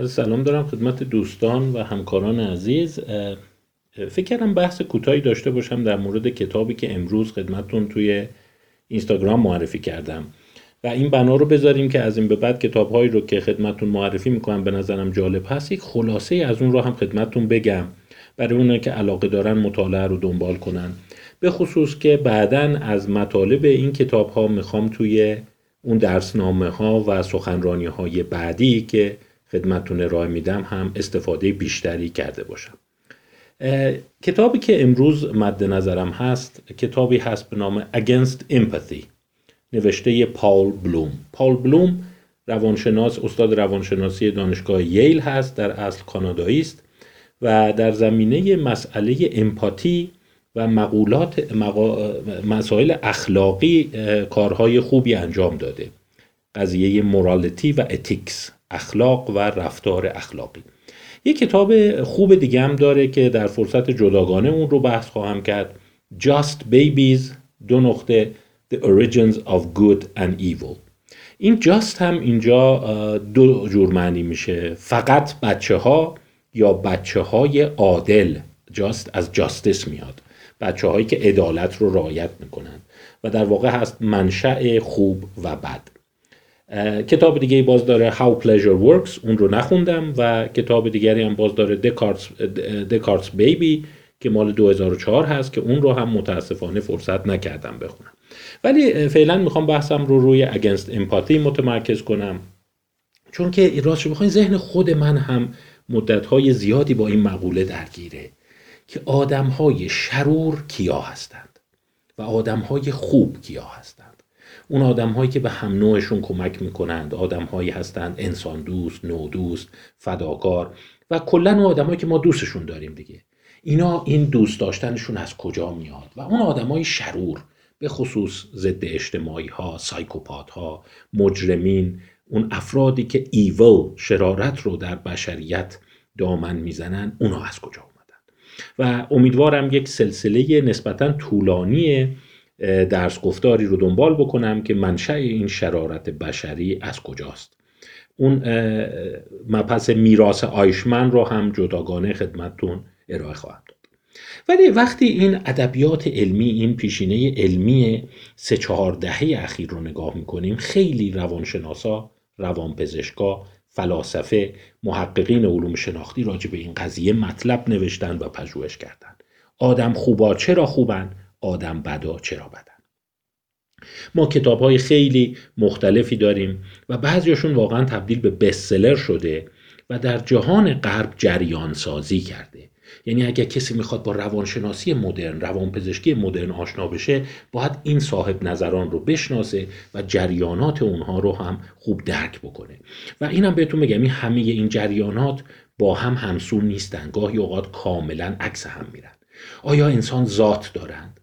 عرض سلام دارم خدمت دوستان و همکاران عزیز. فکر کردم بحث کوتاهی داشته باشم در مورد کتابی که امروز خدمتتون توی اینستاگرام معرفی کردم و این بنا رو بذاریم که از این به بعد کتاب‌هایی رو که خدمتتون معرفی می‌کنم به نظرم جالب هست یک خلاصه از اون رو هم خدمتتون بگم برای اونایی که علاقه دارن مطالعه رو دنبال کنن، به خصوص که بعداً از مطالب این کتاب‌ها می‌خوام توی اون درسنامه‌ها و سخنرانی‌های بعدی که خدمتتون ارائه میدم هم استفاده بیشتری کرده باشم. کتابی که امروز مد نظرم هست کتابی هست به نام Against Empathy نوشته پاول بلوم. پاول بلوم روانشناس، استاد روانشناسی دانشگاه ییل هست، در اصل کانادایی است و در زمینه مسئله امپاتی و مسائل اخلاقی کارهای خوبی انجام داده. قضیه مورالیتی و اتیکس، اخلاق و رفتار اخلاقی. یک کتاب خوب دیگه هم داره که در فرصت جداگانه اون رو بحث خواهم کرد، Just Babies The Origins of Good and Evil. این Just هم اینجا دو جور معنی میشه، فقط بچه ها یا بچه های عادل. Just از Justice میاد، بچه هایی که عدالت رو رعایت میکنند و در واقع هست منشأ خوب و بد. کتاب دیگه باز داره How Pleasure Works، اون رو نخوندم، و کتاب دیگری هم باز داره Descartes Baby که مال 2004 هست که اون رو هم متاسفانه فرصت نکردم بخونم. ولی فعلا میخوام بحثم رو روی Against Empathy متمرکز کنم، چون که راستش رو بخواید ذهن خود من هم مدت‌های زیادی با این مقوله درگیره که آدم‌های شرور کیا هستند و آدم‌های خوب کیا هستند. اون آدم‌هایی که به هم نوعشون کمک می‌کنند، آدم‌هایی هستند انسان دوست، نو دوست، فداکار و کلاً اون آدم‌هایی که ما دوستشون داریم دیگه. اینا این دوست داشتنشون از کجا میاد؟ و اون آدم‌های شرور، به خصوص ضد اجتماعی‌ها، سایکوپات‌ها، مجرمین، اون افرادی که ایول، شرارت رو در بشریت دامن میزنن، اونا از کجا اومدن؟ و امیدوارم یک سلسله نسبتاً طولانی درس گفتاری رو دنبال بکنم که منشأ این شرارت بشری از کجاست. اون مبحث میراث آیشمن رو هم جداگانه خدمتتون ارائه خواهم داد. ولی وقتی این ادبیات علمی، این پیشینه علمی 3-4 دهه اخیر رو نگاه می‌کنیم، خیلی روانشناسا، روانپزشکا، فلاسفه، محققین علوم شناختی راجع به این قضیه مطلب نوشتن و پژوهش کردن. آدم خوبا چرا خوبن؟ آدم بدا چرا بدن؟ ما کتاب‌های خیلی مختلفی داریم و بعضیاشون واقعا تبدیل به بستسلر شده و در جهان غرب جریان سازی کرده. یعنی اگر کسی میخواد با روانشناسی مدرن، روانپزشکی مدرن آشنا بشه، باید این صاحب نظران رو بشناسه و جریانات اونها رو هم خوب درک بکنه. و اینم بهتون میگم این همه این جریانات با هم همسو نیستن، گاهی اوقات کاملا عکس هم میرن. آیا انسان ذات دارند؟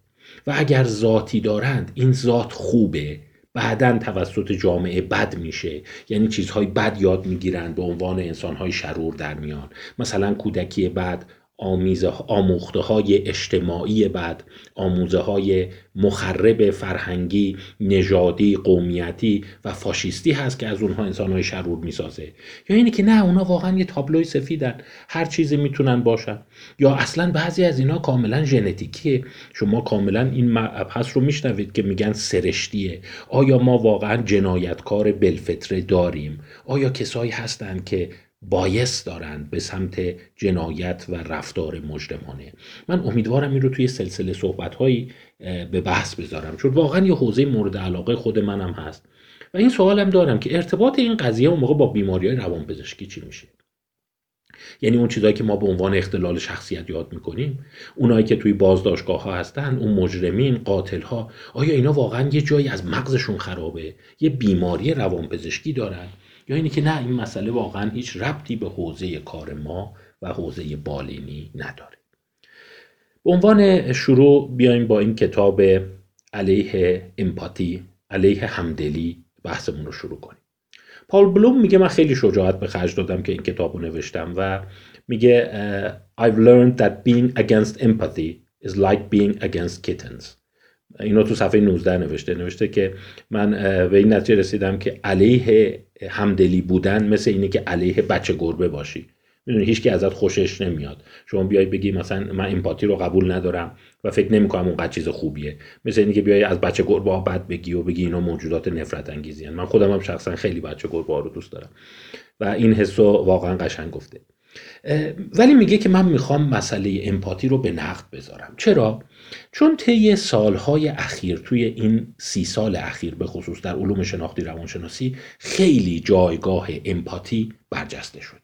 و اگر ذاتی دارند این ذات خوبه، بعداً توسط جامعه بد میشه، یعنی چیزهای بد یاد میگیرند، به عنوان انسانهای شرور در میان، مثلا کودکی بد، آموخته های اجتماعی بد، آموزه های مخرب فرهنگی، نژادی، قومیتی و فاشیستی هست که از اونها انسانهای شرور میسازه. یا اینه که نه، اونها واقعا یه تابلوی سفیدن، هر چیزی میتونن باشن. یا اصلا بعضی از اینا کاملا ژنتیکیه. شما کاملا این مبحث رو میشنوید که میگن سرشتیه. آیا ما واقعا جنایتکار بالفطره داریم؟ آیا کسایی هستن که بایس دارند به سمت جنایت و رفتار مجرمانه؟ من امیدوارم این رو توی سلسله صحبت‌هایی به بحث بذارم، چون واقعا یه حوزه مورد علاقه خود منم هست و این سوالم دارم که ارتباط این قضیه اون موقع با بیماری‌های روانپزشکی چی میشه. یعنی اون چیزایی که ما به عنوان اختلال شخصیت یاد می‌کنیم، اونایی که توی بازداشتگاه‌ها هستن، اون مجرمین، قاتل‌ها، آیا اینا واقعا یه جایی از مغزشون خرابه، یه بیماری روانپزشکی دارن؟ یا اینکه نه، این مسئله واقعا هیچ ربطی به حوزه کار ما و حوزه بالینی نداره. به عنوان شروع بیایم با این کتاب علیه امپاتی، علیه همدلی بحثمون رو شروع کنیم. پاول بلوم میگه من خیلی شجاعت به خرج دادم که این کتاب رو نوشتم و میگه I've learned that being against empathy is like being against kittens. اینو تو صفحه 19 نوشته که من به این نتیجه رسیدم که علیه همدلی بودن مثل اینه که علیه بچه گربه باشی. میدونی هیچ کی ازت خوشش نمیاد. شما بیای بگی مثلا من امپاتی رو قبول ندارم و فکر نمی‌کنم اونقدر چیز خوبیه. مثل اینکه بیای از بچه گربه بد بگی و بگی اینا موجودات نفرت انگیزی ان. من خودم هم شخصا خیلی بچه گربه ها رو دوست دارم و این حسو واقعا قشنگ گفته. ولی میگه که من میخوام مسئله امپاتی رو به نقد بذارم. چرا؟ چون طی سالهای اخیر توی این 30 سال اخیر به خصوص در علوم شناختی روانشناسی خیلی جایگاه امپاتی برجسته شده.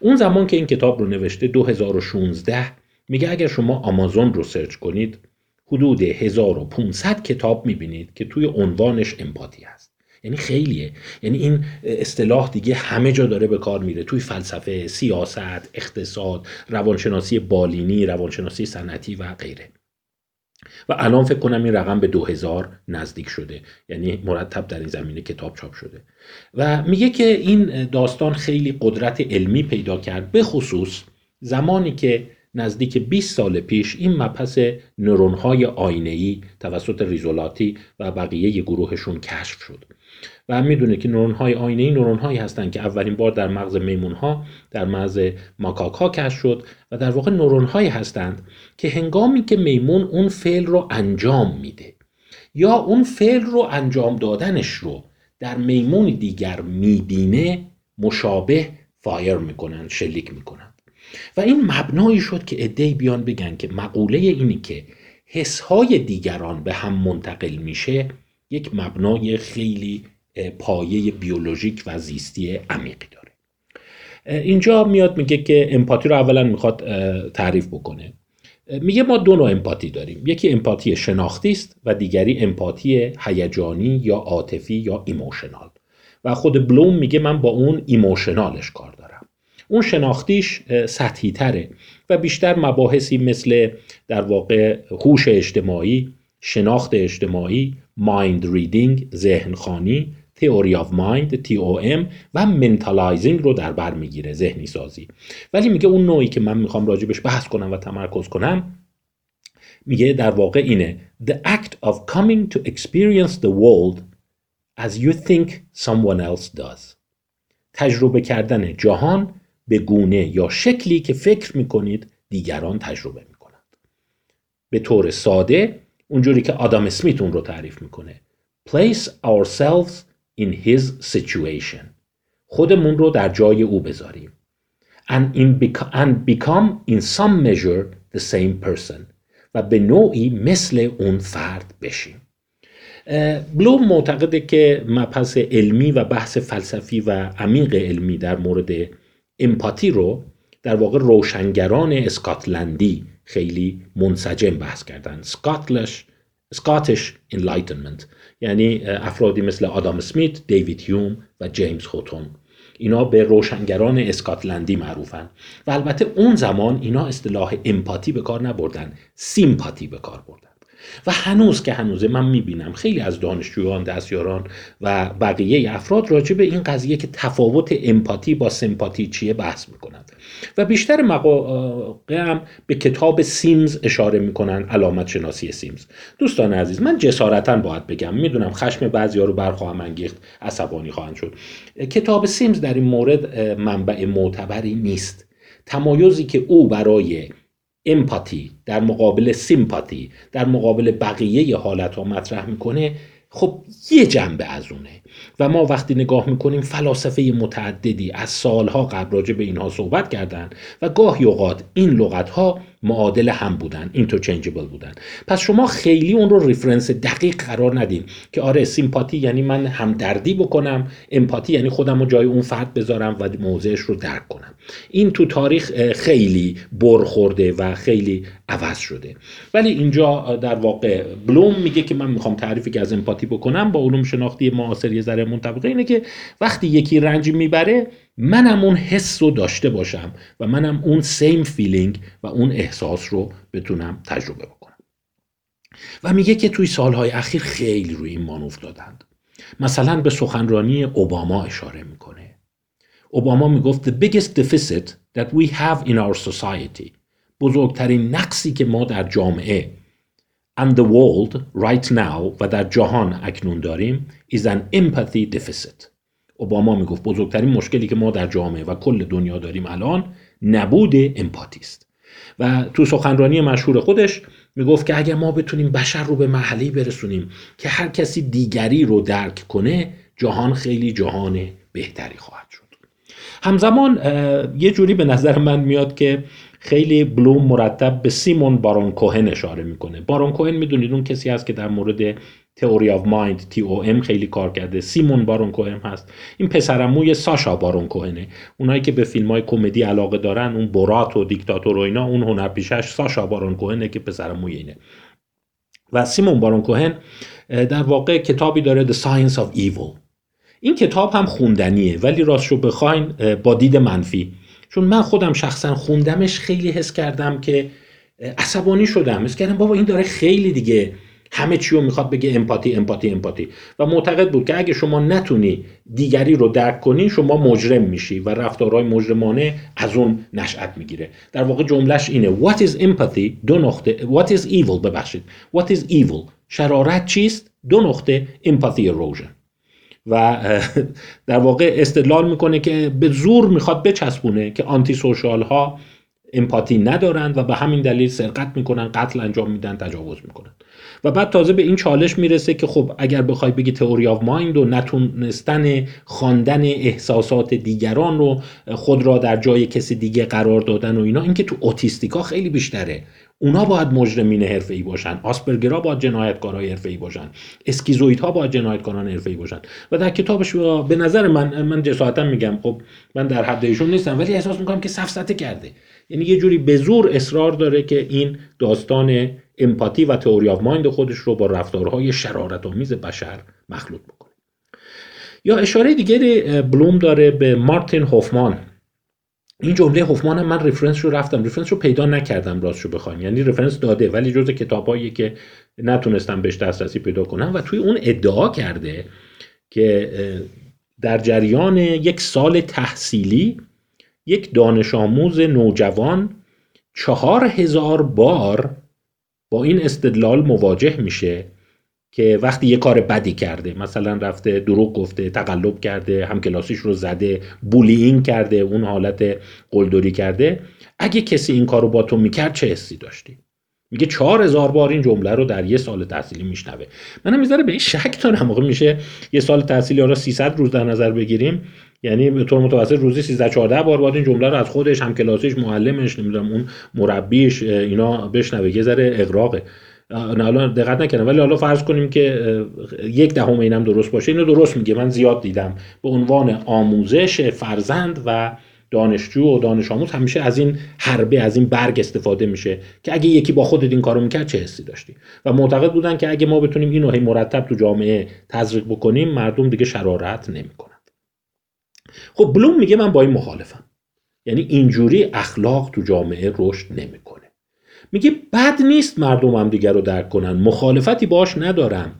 اون زمان که این کتاب رو نوشته 2016 میگه اگر شما آمازون رو سرچ کنید حدود 1500 کتاب میبینید که توی عنوانش امپاتی هست. یعنی خیلیه، یعنی این اصطلاح دیگه همه جا داره به کار میره، توی فلسفه، سیاست، اقتصاد، روانشناسی بالینی، روانشناسی صنعتی و غیره. و الان فکر کنم این رقم به 2000 نزدیک شده، یعنی مرتب در این زمینه کتاب چاپ شده. و میگه که این داستان خیلی قدرت علمی پیدا کرد، به خصوص زمانی که نزدیک 20 سال پیش این مبحث نورون‌های آینه‌ای توسط ریزولاتی و بقیه گروهشون کشف شد. و میدونه که نورون‌های آینه‌ای نورون‌هایی هستند که اولین بار در مغز میمون‌ها، در مغز ماکاک‌ها کشف شد و در واقع نورون‌هایی هستند که هنگامی که میمون اون فعل رو انجام میده یا اون فعل رو انجام دادنش رو در میمون دیگر میبینه، مشابه فایر میکنن، شلیک میکنن. و این مبنایی شد که عده‌ای بیان بگن که مقوله اینی که حس‌های دیگران به هم منتقل میشه یک مبنای خیلی پایه بیولوژیک و زیستی عمیقی داره. اینجا میاد میگه که امپاتی رو اولا میخواد تعریف بکنه. میگه ما دو نوع امپاتی داریم، یکی امپاتی شناختی است و دیگری امپاتی هیجانی یا عاطفی یا ایموشنال. و خود بلوم میگه من با اون ایموشنالش کار دارم. اون شناختیش سطحی تره و بیشتر مباحثی مثل در واقع هوش اجتماعی، شناخت اجتماعی، مایند ریدینگ، ذهن خوانی، theory of mind TOM و mentalizing رو در بر میگیره، ذهنی سازی. ولی میگه اون نوعی که من میخوام راجبش بحث کنم و تمرکز کنم میگه در واقع اینه: the act of coming to experience the world as you think someone else does. تجربه کردن جهان به گونه یا شکلی که فکر میکنید دیگران تجربه میکنند. به طور ساده اونجوری که آدم اسمیت اون رو تعریف میکنه: place ourselves in his situation. خودمون رو در جای او بذاریم. And become in some measure the same person. و به نوعی مثل اون فرد بشیم. بلوم معتقده که مبحث علمی و بحث فلسفی و عمیق علمی در مورد امپاتی رو در واقع روشنگران اسکاتلندی خیلی منسجم بحث کردن، Scottish Enlightenment، یعنی افرادی مثل آدام اسمیت، دیوید هیوم و جیمز هاتون. اینا به روشنگران اسکاتلندی معروفن و البته اون زمان اینا اصطلاح امپاتی به کار نبردن، سیمپاتی به کار بردن. و هنوز که هنوزه من میبینم خیلی از دانشجویان، دستیاران و بقیه افراد راجع به این قضیه که تفاوت امپاتی با سمپاتی چیه بحث میکنند و بیشتر مواقع هم به کتاب سیمز اشاره میکنن، علامت شناسی سیمز. دوستان عزیز، من جسارتاً باید بگم، میدونم خشم بعضیا رو برخواهم انگیخت، عصبانی خواهند شد. کتاب سیمز در این مورد منبع معتبری نیست. تمایزی که او برای امپاتی در مقابل سیمپاتی در مقابل بقیه ی حالت‌ها مطرح میکنه خب یه جنبه از اونه و ما وقتی نگاه میکنیم فلاسفه متعددی از سالها قبل راجع به اینها صحبت کردن و گاهی اوقات این لغت‌ها معادل هم بودن، interchangeable بودن. پس شما خیلی اون رو ریفرنس دقیق قرار ندین که آره سیمپاتی یعنی من همدردی بکنم، امپاتی یعنی خودم رو جای اون فرد بذارم و موضعش رو درک کنم. این تو تاریخ خیلی برخورده و خیلی عوض شده. ولی اینجا در واقع بلوم میگه که من میخوام تعریفی که از امپاتی بکنم با علوم شناختی معاصر یه ذره منطبقه، اینه که وقتی یکی رنج میبره منم اون حس رو داشته باشم و منم اون سیم فیلینگ و اون احساس رو بتونم تجربه بکنم. و میگه که توی سالهای اخیر خیلی روی این مانور دادند. مثلا به سخنرانی اوباما اشاره میکنه. اوباما میگفت the biggest deficit that we have in our society، بزرگترین نقصی که ما در جامعه and the world right now و در جهان اکنون داریم is an empathy deficit. اوباما میگفت بزرگترین مشکلی که ما در جامعه و کل دنیا داریم الان نبود امپاتی است. و تو سخنرانی مشهور خودش میگفت که اگر ما بتونیم بشر رو به مرحله‌ای برسونیم که هر کسی دیگری رو درک کنه، جهان خیلی جهان بهتری خواهد شد. همزمان یه جوری به نظر من میاد که خیلی بلوم مرتب به سیمون بارون کوهن اشاره میکنه. بارون کوهن میدونید اون کسی هست که در مورد theory of mind TOM خیلی کار کرده. سیمون بارون کوهن هست. این پسرعموی ساشا بارون کوهنه. اونایی که به فیلم‌های کمدی علاقه دارن، اون برات و دیکتاتور و اینا، اون هنرپیشه‌ش ساشا بارون کوهنه که پسرعموی اینه. و سیمون بارون کوهن در واقع کتابی داره The Science of Evil. این کتاب هم خوندنیه، ولی راستشو بخواین با دید منفی، چون من خودم شخصا خوندمش خیلی حس کردم که عصبانی شدم، حس کردم بابا این داره خیلی دیگه همه چی رو میخواد بگه امپاتی و معتقد بود که اگه شما نتونی دیگری رو درک کنی شما مجرم میشی و رفتارهای مجرمانه از اون نشأت میگیره. در واقع جملهش اینه What is empathy؟ What is evil؟ What is evil؟ شرارت چیست؟ Empathy erosion. و در واقع استدلال میکنه که به زور میخواد بچسبونه که آنتی سوشال ها امپاتی ندارند و به همین دلیل سرقت میکنن، قتل انجام میدن، تجاوز میکنن. و بعد تازه به این چالش میرسه که خب اگر بخوای بگی تئوری آف مایند و نتونستن خواندن احساسات دیگران رو، خود را در جای کسی دیگه قرار دادن و اینا، این که تو اوتیستیکا خیلی بیشتره. اونا باید مجرمین حرفه‌ای باشن، آسپرگرها باید جنایتکارای حرفه‌ای باشن، اسکیزوئیدها باید جنایتکاران حرفه‌ای باشن. و در کتابش به نظر من جسارتاً میگم، خب من در حد ایشون نیستم، ولی احساس میکنم که سفسطه کرده. یعنی یه جوری به زور اصرار داره که این داستان امپاتی و تئوری آف مایند خودش رو با رفتارهای شرارت‌آمیز بشر مخلوط بکنه. یا اشاره دیگری بلوم داره به مارتین هوفمان. این جمله هوفمان هم من رفرنس رو پیدا نکردم راستشو بخواین، یعنی رفرنس داده ولی جزء کتابایی که نتونستم بهش دسترسی پیدا کنم. و توی اون ادعا کرده که در جریان یک سال تحصیلی یک دانش آموز نوجوان 4000 بار با این استدلال مواجه میشه که وقتی یه کار بدی کرده، مثلا رفته دروغ گفته، تقلب کرده، همکلاسیش رو زده، بولینگ کرده، اون حالت قلدری کرده، اگه کسی این کار رو با تو میکرد چه حسی داشتی؟ میگه 4000 بار این جمله رو در یه سال تحصیلی میشنوه. منم میذاره به این شک دارم، واقعا میشه یه سال تحصیلی رو 300 روز در نظر بگیریم، یعنی به طور متوسط روزی 13-14 بار باید این جمله رو از خودش، همکلاسیش، معلمش، نمیدونم اون مربیش اینا بشنوه. یه ذره اغراقه. الان دقت نکردم، ولی حالا فرض کنیم که 0.1 اینم درست باشه. اینو درست میگه، من زیاد دیدم. به عنوان آموزش فرزند و دانشجو و دانش آموز همیشه از این حربه، از این برگ استفاده میشه که اگه یکی با خودت این کارو میکرد چه حسی داشتی. و معتقد بودن که اگه ما بتونیم اینو هی مرتب تو جامعه تزریق بکنیم مردم دیگه شرارت نمیکنن. خب بلوم میگه من با این مخالفم، یعنی اینجوری اخلاق تو جامعه رشد نمیکنه. میگه بد نیست مردم هم دیگر رو درک کنن، مخالفتی باش ندارم،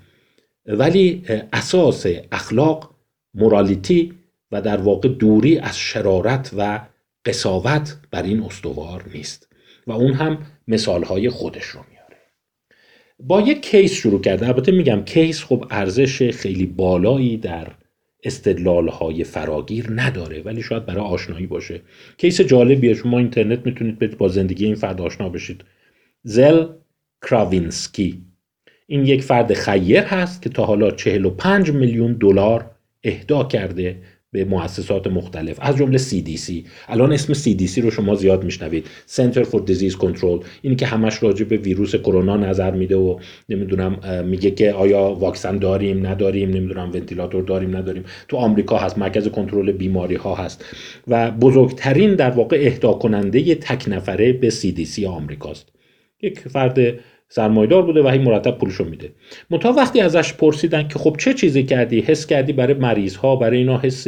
ولی اساس اخلاق مورالیتی و در واقع دوری از شرارت و قساوت بر این استوار نیست. و اون هم مثالهای خودش رو میاره. با یک کیس شروع کرده. البته میگم کیس خب ارزش خیلی بالایی در استدلال‌های فراگیر نداره، ولی شاید برای آشنایی باشه. کیس جالبیه، شما اینترنت میتونید با زندگی این فرد آشنا بشید. زل کراوینسکی. این یک فرد خیر هست که تا حالا 45 میلیون دلار اهدا کرده به مؤسسات مختلف، از جمله CDC. الان اسم CDC رو شما زیاد میشنوید، Center for Disease Control. این که همش راجع به ویروس کرونا نظر میده و نمیدونم میگه که آیا واکسن داریم نداریم، نمیدونم ونتیلاتور داریم نداریم. تو آمریکا هست، مرکز کنترل بیماری ها هست و بزرگترین در واقع اهدا کننده تک نفره به CDC آمریکاست. یک فرد سرمایه‌دار بوده و هی مرتب پولشو میده. متا وقتی ازش پرسیدن که خب چه چیزی کردی، حس کردی برای مریض‌ها، برای اینا حس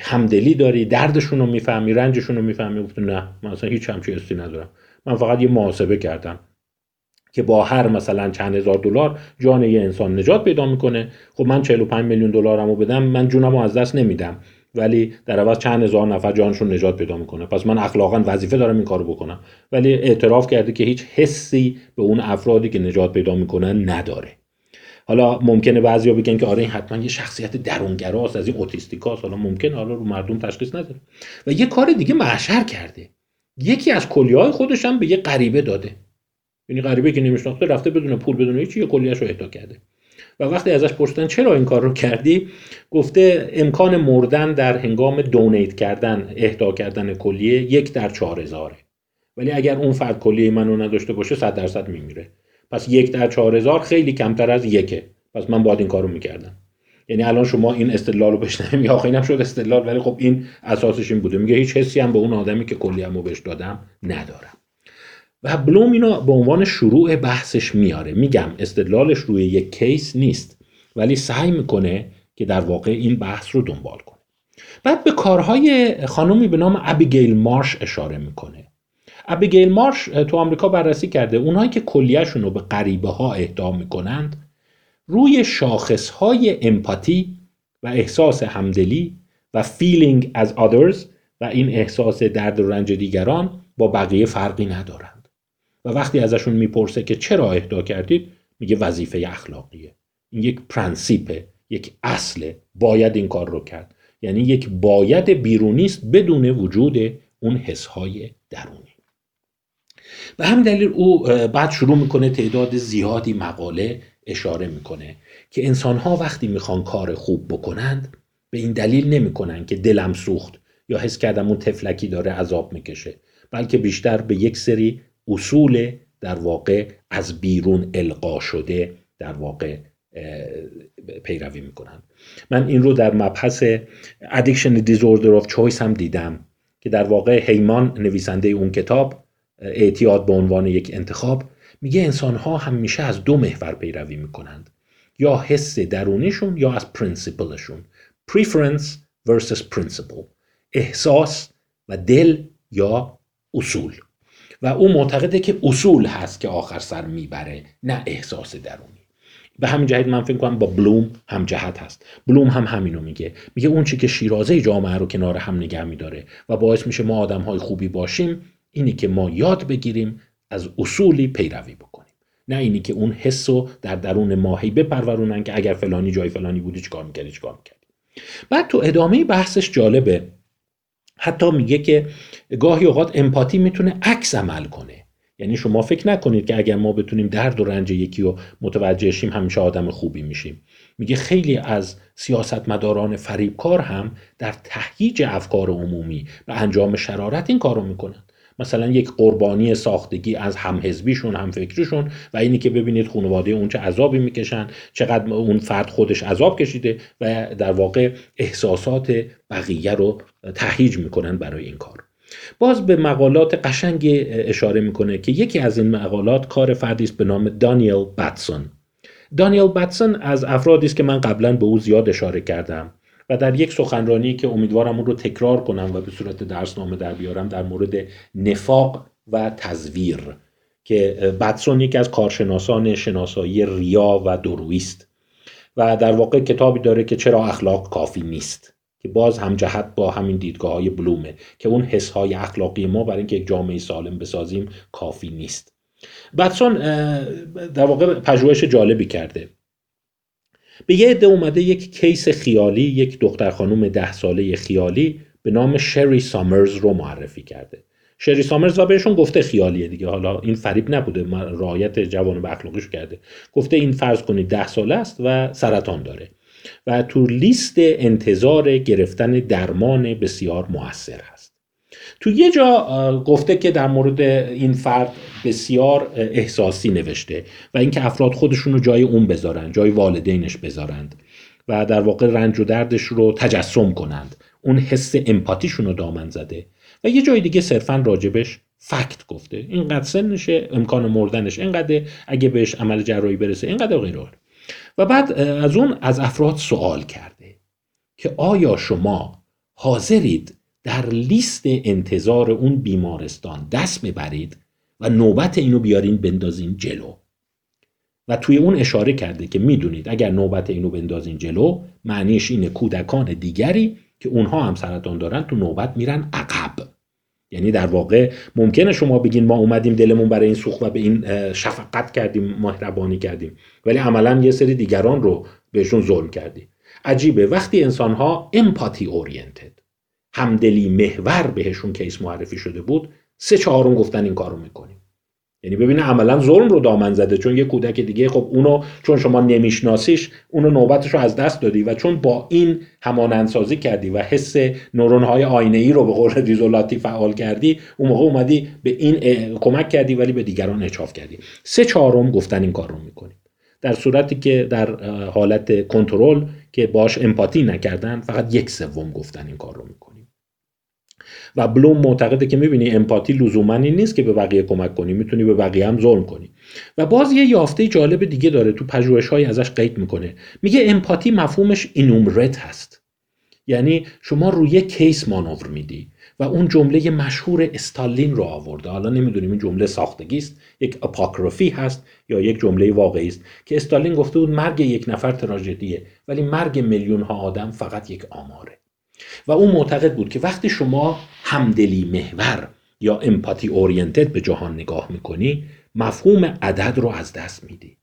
همدلی داری، دردشون رو میفهمی، رنجشون رو میفهمی، گفت نه من اصلا هیچ همچین حسی ندارم، من فقط یه محاسبه کردم که با هر مثلا چند هزار دلار جان یه انسان نجات پیدا میکنه. خب من 45 میلیون دلارمو بدم، من جونمو از دست نمیدم ولی در عوض چند هزار نفر جانشون نجات پیدا میکنه. پس من اخلاقا وظیفه دارم این کارو بکنم، ولی اعتراف کرده که هیچ حسی به اون افرادی که نجات پیدا میکنن نداره. حالا ممکنه بعضیا بگن که آره این حتما یه شخصیت درونگراست، از این اوتیستیکاست، حالا ممکنه حالا رو مردم تشخیص نده. و یه کار دیگه معشر کرده، یکی از کلیه‌های خودش هم به یه غریبه داده، یعنی غریبه که نمیشناخته رفته بدون پول بدون هیچ چیز کلیه‌اشو اهدا کرده. و وقتی ازش پرسیدن چرا این کار رو کردی، گفته امکان مردن در هنگام دونیت کردن، اهدا کردن کلیه 1 در 4000، ولی اگر اون فرد کلیه منو نداشته باشه 100% میمیره. پس 1 در 4000 خیلی کمتر از 1، پس من باید این کارو میکردم. یعنی الان شما این استدلال رو بشنویم یا خیلی هم شد استدلال، ولی خب این اساسش این بوده. میگه هیچ حسی هم به اون آدمی که کلیه‌مو بهش دادم ندارم. و بلوم اینو به عنوان شروع بحثش میاره. میگم استدلالش روی یک کیس نیست، ولی سعی میکنه که در واقع این بحث رو دنبال کنه. بعد به کارهای خانومی به نام ابیگیل مارش اشاره میکنه. ابیگیل مارش تو آمریکا بررسی کرده اونایی که کلیه‌شون رو به غریبه ها اهدا میکنند روی شاخصهای امپاتی و احساس همدلی و فیلینگ از others و این احساس درد و رنج دیگران با بقیه فرقی ندارند. و وقتی ازشون میپرسه که چرا اهدا کردید، میگه وظیفه اخلاقیه، این یک پرنسیپه، یک اصله، باید این کار رو کرد. یعنی یک باید بیرونیست بدون وجود اون حسهای درونی. به همین دلیل او بعد شروع میکنه تعداد زیادی مقاله اشاره میکنه که انسانها وقتی میخوان کار خوب بکنند به این دلیل نمیکنن که دلم سوخت یا حس کردم اون تفلکی داره عذاب میکشه، بلکه بیشتر به یک سری اصول در واقع از بیرون القا شده در واقع پیروی میکنن. من این رو در مبحث Addiction Disorder of Choice هم دیدم که در واقع هیمان نویسنده اون کتاب اعتیاد به عنوان یک انتخاب میگه انسان‌ها همیشه از دو محور پیروی میکنند، یا حس درونیشون یا از پرینسیپلشون، preference versus principle، احساس و دل یا اصول. و او معتقده که اصول هست که آخر سر میبره، نه احساس درونی. به همین جهت من فکر کنم با بلوم هم جهت هست. بلوم هم همینو میگه، میگه اون چی که شیرازه جامعه رو کنار هم نگه میداره و باعث میشه ما آدم‌های خوبی باشیم اینی که ما یاد بگیریم از اصولی پیروی بکنیم، نه اینی که اون حسو در درون ماهی بپرورونن که اگر فلانی جای فلانی بودی چیکار میکردی. بعد تو ادامه بحثش جالبه، حتی میگه که گاهی اوقات امپاتی میتونه عکس عمل کنه. یعنی شما فکر نکنید که اگر ما بتونیم درد و رنج یکی رو متوجه شیم همیشه آدم خوبی میشیم. میگه خیلی از سیاستمداران فریبکار هم در تهییج افکار عمومی و انجام شرارت این کارو میکنن. مثلا یک قربانی ساختگی از همحزبیشون، همفکریشون و اینی که ببینید خانواده اون چه عذابی میکشن، چقدر اون فرد خودش عذاب کشیده و در واقع احساسات بقیه رو تهییج میکنن برای این کار. باز به مقالات قشنگی اشاره میکنه که یکی از این مقالات کار فردی است به نام دانیل باتسون. دانیل باتسون از افرادی است که من قبلا به او زیاد اشاره کردم و در یک سخنرانی که امیدوارم اون رو تکرار کنم و به صورت درسنامه در بیارم در مورد نفاق و تزویر، که باتسون یکی از کارشناسان شناسایی ریا و درویست و در واقع کتابی داره که چرا اخلاق کافی نیست، که باز هم جهت با همین دیدگاه های بلومه که اون حسهای اخلاقی ما برای اینکه یک جامعه سالم بسازیم کافی نیست. باتسون در واقع پژوهش جالبی کرده. به یه عده اومده یک کیس خیالی، یک دختر خانم 10 ساله خیالی به نام شری سامرز رو معرفی کرده. شری سامرز و بهشون گفته خیالیه دیگه، حالا این فریب نبوده، رعایت جوانب اخلاقیش کرده. گفته این فرض کنید 10 ساله است و سرطان داره و تو لیست انتظار گرفتن درمان بسیار مؤثر هست. تو یه جا گفته که در مورد این فرد بسیار احساسی نوشته و اینکه افراد خودشون رو جای اون بذارن، جای والدینش بذارند و در واقع رنج و دردش رو تجسم کنند، اون حس امپاتیشون رو دامن زده. و یه جای دیگه صرفاً راجبش فکت گفته، اینقدر سنشه، امکان مردنش اینقدر، اگه بهش عمل جراحی برسه اینقدر و غیره. و بعد از اون از افراد سوال کرده که آیا شما حاضرید در لیست انتظار اون بیمارستان دست ببرید و نوبت اینو بیارین بندازین جلو؟ و توی اون اشاره کرده که میدونید اگر نوبت اینو بندازین جلو معنیش اینه کودکان دیگری که اونها هم سرطان دارن تو نوبت میرن عقب. یعنی در واقع ممکنه شما بگین ما اومدیم دلمون برای این سوخت و به این شفقت کردیم، مهربانی کردیم، ولی عملا یه سری دیگران رو بهشون ظلم کردیم. عجیبه وقتی انسان‌ها امپاتی اورینتد، همدلی محور بهشون کیس معرفی شده بود، 3/4 گفتن این کارو میکنیم. یعنی ببینه عملا ظلم رو دامن زده، چون یه کودک دیگه خب اونو چون شما نمیشناسیش اونو نوبتش رو از دست دادی و چون با این همانندسازی کردی و حس نورون‌های آینه‌ای رو به قول ریزولاتی فعال کردی، اون موقع اومدی به این کمک کردی ولی به دیگران اچاف کردی. 3/4 گفتن این کار رو میکنیم، در صورتی که در حالت کنترل که باش امپاتی نکردن فقط 1/3 گفتن این کار رو میکنیم. و بلوم معتقده که میبینی امپاتی لزوما این نیست که به بقیه کمک کنی، میتونی به بقیه هم ظلم کنی. و باز یه یافته جالب دیگه داره، تو پژوهش‌های ازش قید میکنه، میگه امپاتی مفهومش اینومرت هست، یعنی شما روی کیس مانور میدی. و اون جمله مشهور استالین رو آورده، حالا نمیدونیم این جمله ساختگی است، یک اپاکریفی هست یا یک جمله واقعی است، که استالین گفته بود مرگ یک نفر تراژدیه ولی مرگ میلیون ها آدم فقط یک آماره. و اون معتقد بود که وقتی شما همدلی محور یا امپاتی اورینتد به جهان نگاه میکنی، مفهوم عدد رو از دست میدی.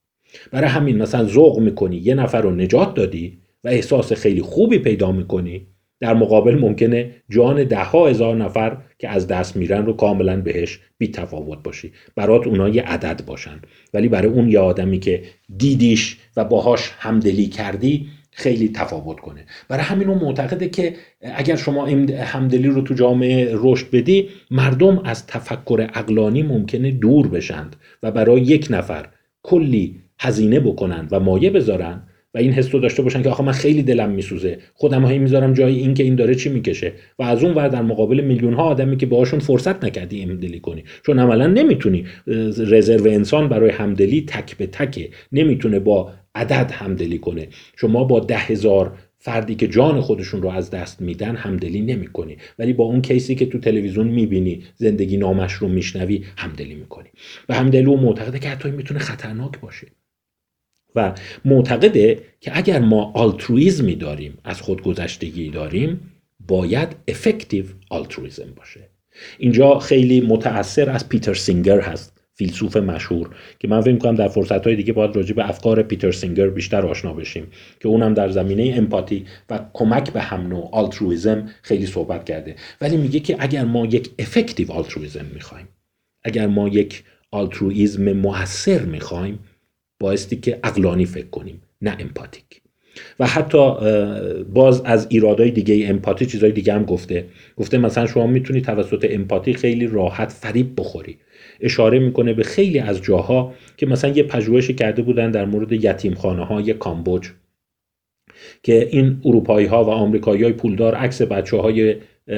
برای همین مثلا ذوق میکنی یه نفر رو نجات دادی و احساس خیلی خوبی پیدا میکنی، در مقابل ممکنه جان 10,000 نفر که از دست میرن رو کاملا بهش بی‌تفاوت باشی، برات اونا یه عدد باشن، ولی برای اون یه آدمی که دیدیش و باهاش همدلی کردی خیلی تفاوت کنه. برای همین اون معتقده که اگر شما همدلی رو تو جامعه رشد بدی، مردم از تفکر عقلانی ممکنه دور بشند و برای یک نفر کلی هزینه بکنن و مایه بذارن و این حس رو داشته باشن که آخه من خیلی دلم میسوزه، خودم هی میذارم جای این که این داره چی میکشه، و از اون ور در مقابل میلیون ها آدمی که باهاشون فرصت نکردی همدلی کنی، چون عملا نمیتونی. رزرو انسان برای همدلی تک به تکه، نمیتونه با عدد همدلی کنه. شما با 10,000 فردی که جان خودشون رو از دست میدن همدلی نمیکنی، ولی با اون کیسی که تو تلویزیون میبینی، زندگی نامش رو میشنوی، همدلی میکنی. و همدلی و معتقده که حتی میتونه خطرناک باشه و معتقده که اگر ما آلترویزمی داریم، از خودگذشتگی داریم، باید effective altruism باشه. اینجا خیلی متأثر از پیتر سینگر هست، فیلسوف مشهور، که من فکر می‌کنم در فرصت‌های دیگه باید راجع به افکار پیتر سینگر بیشتر آشنا بشیم، که اونم در زمینه امپاتی و کمک به هم نوع آلترویزم خیلی صحبت کرده. ولی میگه که اگر ما یک effective altruism می‌خوایم، اگر ما یک آلترویزم مؤثر می‌خوایم، بایستی که عقلانی فکر کنیم، نه امپاتیک. و حتی باز از ایرادای دیگه امپاتی چیزای دیگه هم گفته مثلا شما میتونی توسط امپاتی خیلی راحت فریب بخوری. اشاره میکنه به خیلی از جاها که مثلا یه پژوهشی کرده بودن در مورد یتیمخانه‌های کامبوج، که این اروپایی‌ها و آمریکایی‌های پولدار عکس بچه‌های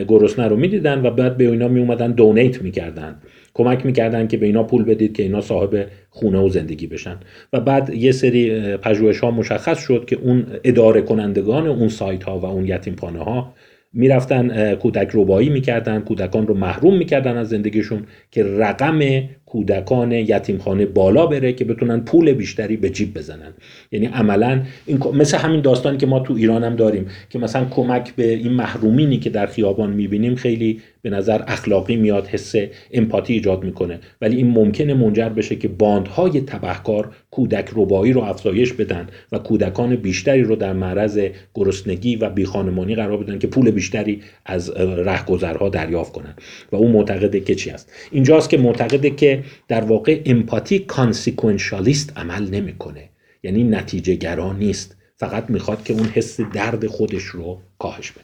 گرسنه رو میدیدن و بعد به اینا میومدن دونیت میکردن، کمک میکردن که به اینا پول بدید که اینا صاحب خونه و زندگی بشن. و بعد یه سری پژوهش‌ها مشخص شد که اون اداره کنندگان اون سایت‌ها و اون یتیمخانه‌ها میرفتن کودک ربایی میکردن، کودکان رو محروم میکردن از زندگیشون که رقم کودکان یتیمخانه بالا بره که بتونن پول بیشتری به جیب بزنن. یعنی عملا این مثل همین داستانی که ما تو ایران هم داریم، که مثلا کمک به این محرومینی که در خیابان میبینیم خیلی به نظر اخلاقی میاد، حس امپاتی ایجاد میکنه، ولی این ممکنه منجر بشه که باندهای تبهکار کودک ربایی رو افزایش بدن و کودکان بیشتری رو در معرض گرسنگی و بیخانمانی قرار بدن که پول بیشتری از رهگذرها دریافت کنن. و اون معتقده که چی است؟ اینجاست که معتقده که در واقع امپاتی کانسیکوئنشالیست عمل نمیکنه، یعنی نتیجه گرا نیست، فقط میخواد که اون حس درد خودش رو کاهش بده.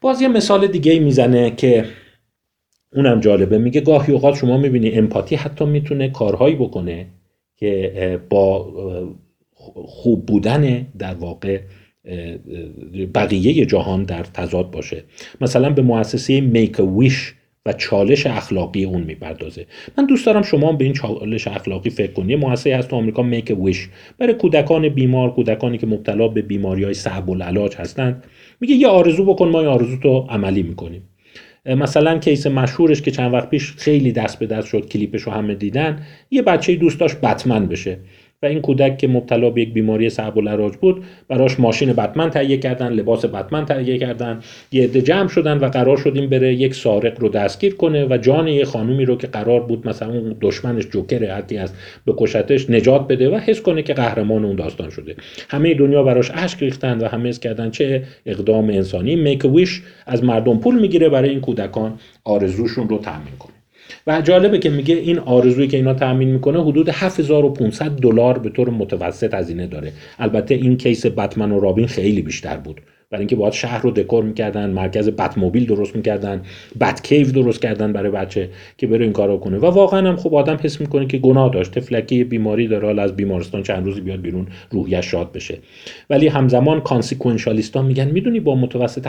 باز یه مثال دیگه میزنه که اونم جالبه، میگه گاهی اوقات شما میبینی امپاتی حتی میتونه کارهایی بکنه که با خوب بودن در واقع بقیه جهان در تضاد باشه. مثلا به مؤسسه Make a Wish و چالش اخلاقی اون میپردازه. من دوست دارم شما به این چالش اخلاقی فکر کنید. مؤسسه هست تو آمریکا، Make a Wish، برای کودکان بیمار، کودکانی که مبتلا به بیماری‌های صعب العلاج هستند، میگه یه آرزو بکن، ما این آرزو تو عملی میکنیم. مثلا کیس مشهورش که چند وقت پیش خیلی دست به دست شد، کلیپش رو همه دیدن، یه بچه‌ای دوست داشت بتمن بشه و این کودک که مبتلا به یک بیماری صعب العلاج بود براش ماشین بتمن تهیه کردن، لباس بتمن تهیه کردن، یه عده جمع شدن و قرار شد این بره یک سارق رو دستگیر کنه و جان یه خانومی رو که قرار بود مثلا اون دشمنش جوکر حتی از بکشتش نجات بده و حس کنه که قهرمان اون داستان شده. همه دنیا براش اشک ریختن و همه حس کردن چه اقدام انسانی. میک ویش از مردم پول میگیره برای این کودکان آرزوشون رو تامین کنه. و جالبه که میگه این آرزویی که اینا تامین میکنه حدود $7,500 به طور متوسط هزینه داره. البته این کیس بتمن و رابین خیلی بیشتر بود، برای اینکه باید شهر رو دکور میکردن، مرکز بتموبیل درست میکردن، بت کیف درست کردن برای بچه که بره این کارو کنه. و واقعا هم خب آدم حس میکنه که گناه داشته، طفلکی بیماری داره، حالا از بیمارستان چند روزی بیاد بیرون روحیش شاد بشه. ولی همزمان کانسیکوئنشالیست‌ها میگن میدونی با متوسط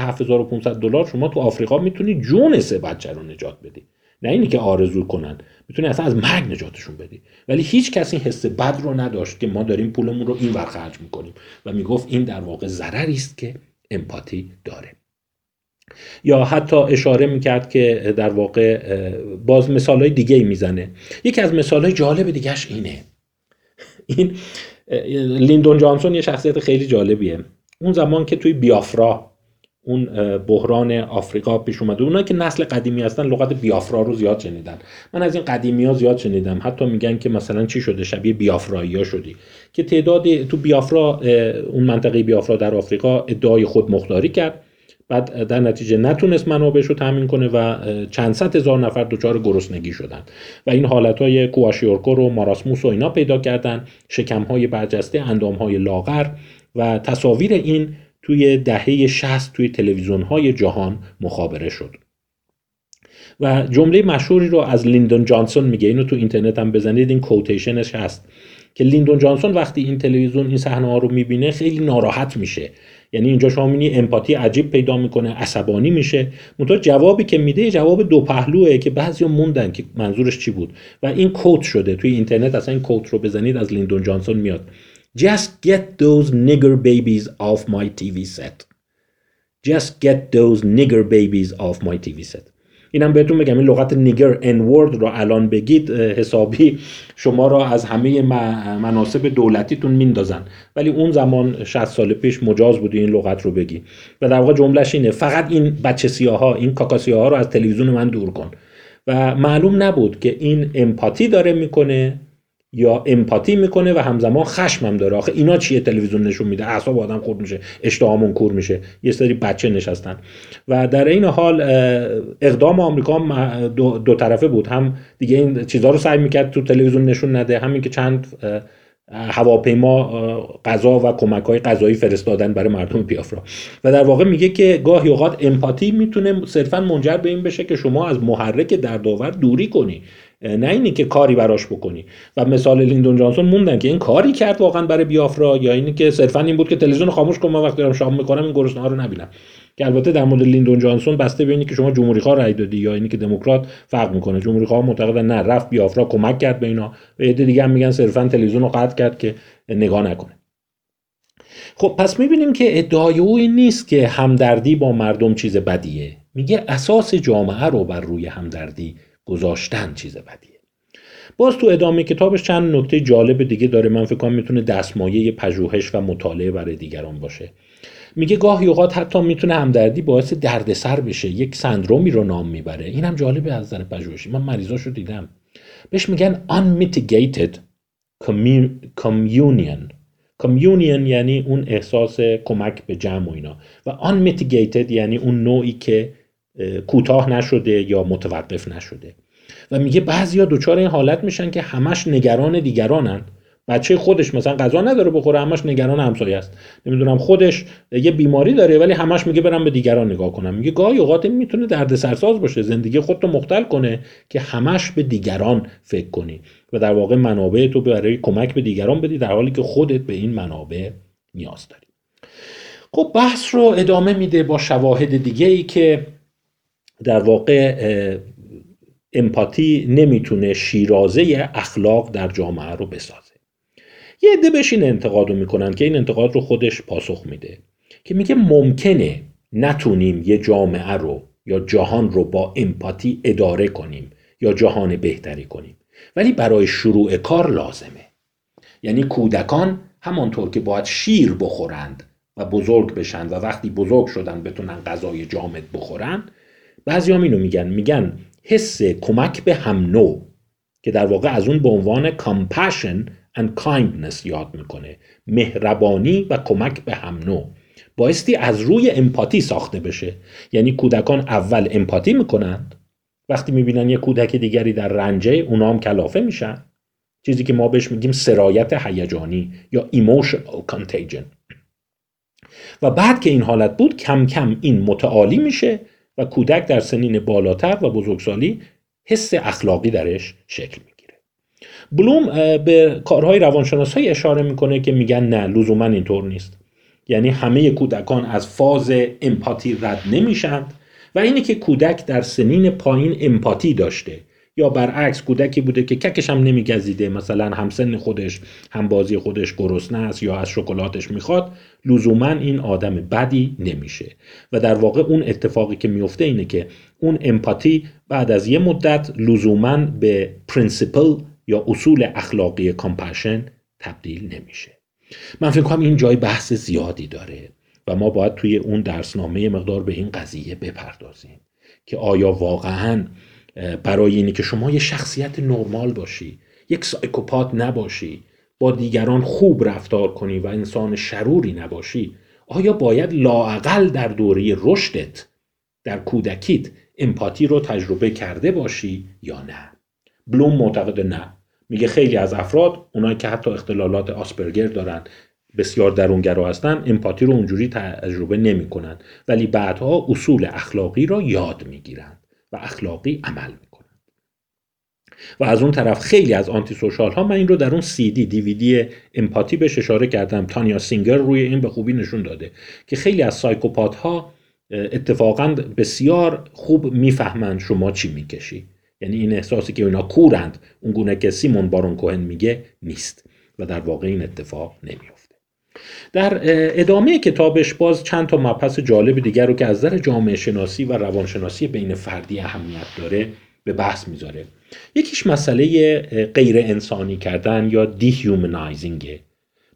$7,500 شما تو آفریقا میتونی جون سه بچه رو نجات بدی. نه اینی که آرزو کنن، میتونی اصلا از مرگ نجاتشون بدی. ولی هیچ کسی حس بد رو نداشت که ما داریم پولمون رو اینور خرج میکنیم و میگفت این در واقع ضرری است که امپاتی داره. یا حتی اشاره میکرد که در واقع باز مثالهای دیگه ای میزنه. یکی از مثالهای جالب دیگهش اینه، این لیندون جانسون یه شخصیت خیلی جالبیه. اون زمان که توی بیافرا اون بحران آفریقا پیش اومده، اونایی که نسل قدیمی هستن لغت بیافرا رو زیاد شنیدن. من از این قدیمی ها زیاد شنیدم، حتی میگن که مثلا چی شده، شبیه بیافرایی ها شدی، که تعداد تو بیافرا، اون منطقه بیافرا در آفریقا، ادعای خودمختاری کرد، بعد در نتیجه نتونست منابعش رو تامین کنه و چند صد هزار نفر دچار گرسنگی شدن و این حالتهای کواشیورکور و ماراسموس و اینا پیدا کردن، شکم‌های برجسته، اندام‌های لاغر. و تصاویر این توی دهه 60 توی تلویزیون‌های جهان مخابره شد. و جمله مشهوری رو از لیندون جانسون میگه، اینو تو اینترنت هم بزنید این کوتیشنش هست، که لیندون جانسون وقتی این تلویزیون این صحنه‌ها رو می‌بینه خیلی ناراحت میشه. یعنی اینجا شما می‌بینی امپاتی عجیب پیدا میکنه، عصبانی میشه. منتها جوابی که میده جواب دو پهلوئه که بعضیا موندن که منظورش چی بود و این کوت شده توی اینترنت. اصلا این کوت رو بزنید از لیندون جانسون میاد. Just get those nigger babies off my TV set. Just get those nigger babies off my TV set. اینم بهتون بگم این لغت نیگر ان ورد رو الان بگید حسابی شما را از همه مناسب دولتیتون میندازن، ولی اون زمان 60 سال پیش مجاز بود این لغت رو بگی. و در واقع جملهش اینه، فقط این بچه سیاها، این کاکاسیاها رو از تلویزیون من دور کن. و معلوم نبود که این امپاتی داره میکنه یا امپاتی میکنه و همزمان خشمم داره. آخه اینا چیه تلویزیون نشون میده؟ اعصاب آدم خورد میشه، اشتهامون کور میشه، یه سری بچه نشستن. و در این حال اقدام آمریکا دو طرفه بود، هم دیگه این چیزا رو سعی میکرد تو تلویزیون نشون نده، همین که چند هواپیما غذا و کمک‌های غذایی فرستادن برای مردم بیافرا. و در واقع میگه که گاهی اوقات امپاتی میتونه صرفاً منجر به این بشه که شما از محرک دردآور دوری کنی، نه اینی که کاری براش بکنی. و مثال لیندون جانسون موندن که این کاری کرد واقعا برای بیافرا یا اینی که صرفاً این بود که تلویزیون خاموش کنم، من وقتی دارم شام میکنم این گرسنه‌ها رو نبینم. که البته در مورد لیندون جانسون بسته به اینی که شما جمهوری‌خواه رأی دادی یا اینی که دموکرات فرق میکنه. جمهوری‌خواه معتقدن نه، رفت بیافرا کمک کرد به اینا، و عده دیگه هم میگن صرفاً تلویزیون رو قطع کرد که نگاه نکنه. خب پس میبینیم که ادعای او این نیست که همدردی با مردم چیز بدیه، میگه اساس جامعه رو بر روی همدردی گذاشتن چیز بدیه. باز تو ادامه کتابش چند نکته جالب دیگه داره، من فکر کنم میتونه دستمایه پژوهش و مطالعه برای دیگران باشه. میگه گاهی اوقات حتی میتونه همدردی باعث دردسر بشه، یک سندرومی رو نام میبره. این هم جالبه از نظر پژوهشی، من مریضاشو دیدم، بهش میگن unmitigated communion یعنی اون احساس کمک به جمع و اینا، و unmitigated یعنی اون نوعی که کوتاه نشده یا متوقف نشده. و میگه بعضیا دوچار این حالت میشن که همش نگران دیگرانن. بچه خودش مثلا غذا نداره بخوره، همش نگران همسایه است. نمیدونم خودش یه بیماری داره ولی همش میگه برم به دیگران نگاه کنم. میگه گاهی اوقات میتونه دردسرساز باشه، زندگی خودتو مختل کنه که همش به دیگران فکر کنی و در واقع منابع تو برای کمک به دیگران بدی در حالی که خودت به این منابع نیاز داری. خب بحث رو ادامه میده با شواهد دیگه ای که در واقع امپاتی نمیتونه شیرازه اخلاق در جامعه رو بسازه. یه عده بهش این انتقاد رو میکنن که این انتقاد رو خودش پاسخ میده، که میگه ممکنه نتونیم یه جامعه رو یا جهان رو با امپاتی اداره کنیم یا جهان بهتری کنیم، ولی برای شروع کار لازمه. یعنی کودکان همانطور که باید شیر بخورند و بزرگ بشن و وقتی بزرگ شدن بتونن غذای جامد بخورن، بعضیام اینو میگن حس کمک به هم نوع که در واقع از اون به عنوان compassion and kindness یاد میکنه، مهربانی و کمک به هم نوع بایستی از روی امپاتی ساخته بشه. یعنی کودکان اول امپاتی میکنند، وقتی میبینن یه کودک دیگری در رنجه اونا هم کلافه میشن، چیزی که ما بهش میگیم سرایت هیجانی یا emotional contagion. و بعد که این حالت بود کم کم این متعالی میشه و کودک در سنین بالاتر و بزرگسالی حس اخلاقی درش شکل میگیره. بلوم به کارهای روانشناسایی اشاره میکنه که میگن نه، لزوما اینطور نیست. یعنی همه کودکان از فاز امپاتی رد نمیشند و اینه که کودک در سنین پایین امپاتی داشته یا برعکس کودکی بوده که ککش هم نمیگزیده، مثلا همسن خودش، همبازی خودش گرسنه است یا از شکلاتش میخواد، لزوما این آدم بدی نمیشه. و در واقع اون اتفاقی که میفته اینه که اون امپاتی بعد از یه مدت لزوما به پرینسیپل یا اصول اخلاقی کامپشن تبدیل نمیشه. من فکر کنم این جای بحث زیادی داره و ما باید توی اون درسنامه مقدار به این قضیه بپردازیم که آیا واقعاً برای اینی که شما یه شخصیت نرمال باشی، یک سایکوپات نباشی، با دیگران خوب رفتار کنی و انسان شروری نباشی، آیا باید لااقل در دوره رشدت، در کودکیت امپاتی رو تجربه کرده باشی یا نه؟ بلوم معتقد نه. میگه خیلی از افراد، اونایی که حتی اختلالات آسپرگر دارن، بسیار درونگرا هستن، امپاتی رو اونجوری تجربه نمی‌کنن، ولی بعدها اصول اخلاقی رو یاد می‌گیرن و اخلاقی عمل میکنن. و از اون طرف خیلی از آنتی سوشال ها، من این رو در اون DVD امپاتی بهش اشاره کردم، تانیا سینگر روی این به خوبی نشون داده که خیلی از سایکوپات ها اتفاقا بسیار خوب میفهمند شما چی میکشی. یعنی این احساسی که اونا کورند اون گونه که سیمون بارون کوهن میگه نیست و در واقع این اتفاق نمیفته. در ادامه کتابش باز چند تا مبحث جالب دیگر رو که از نظر جامعه شناسی و روانشناسی بین فردی اهمیت داره به بحث میذاره. یکیش مسئله غیر انسانی کردن یا دیهیومنایزینگه.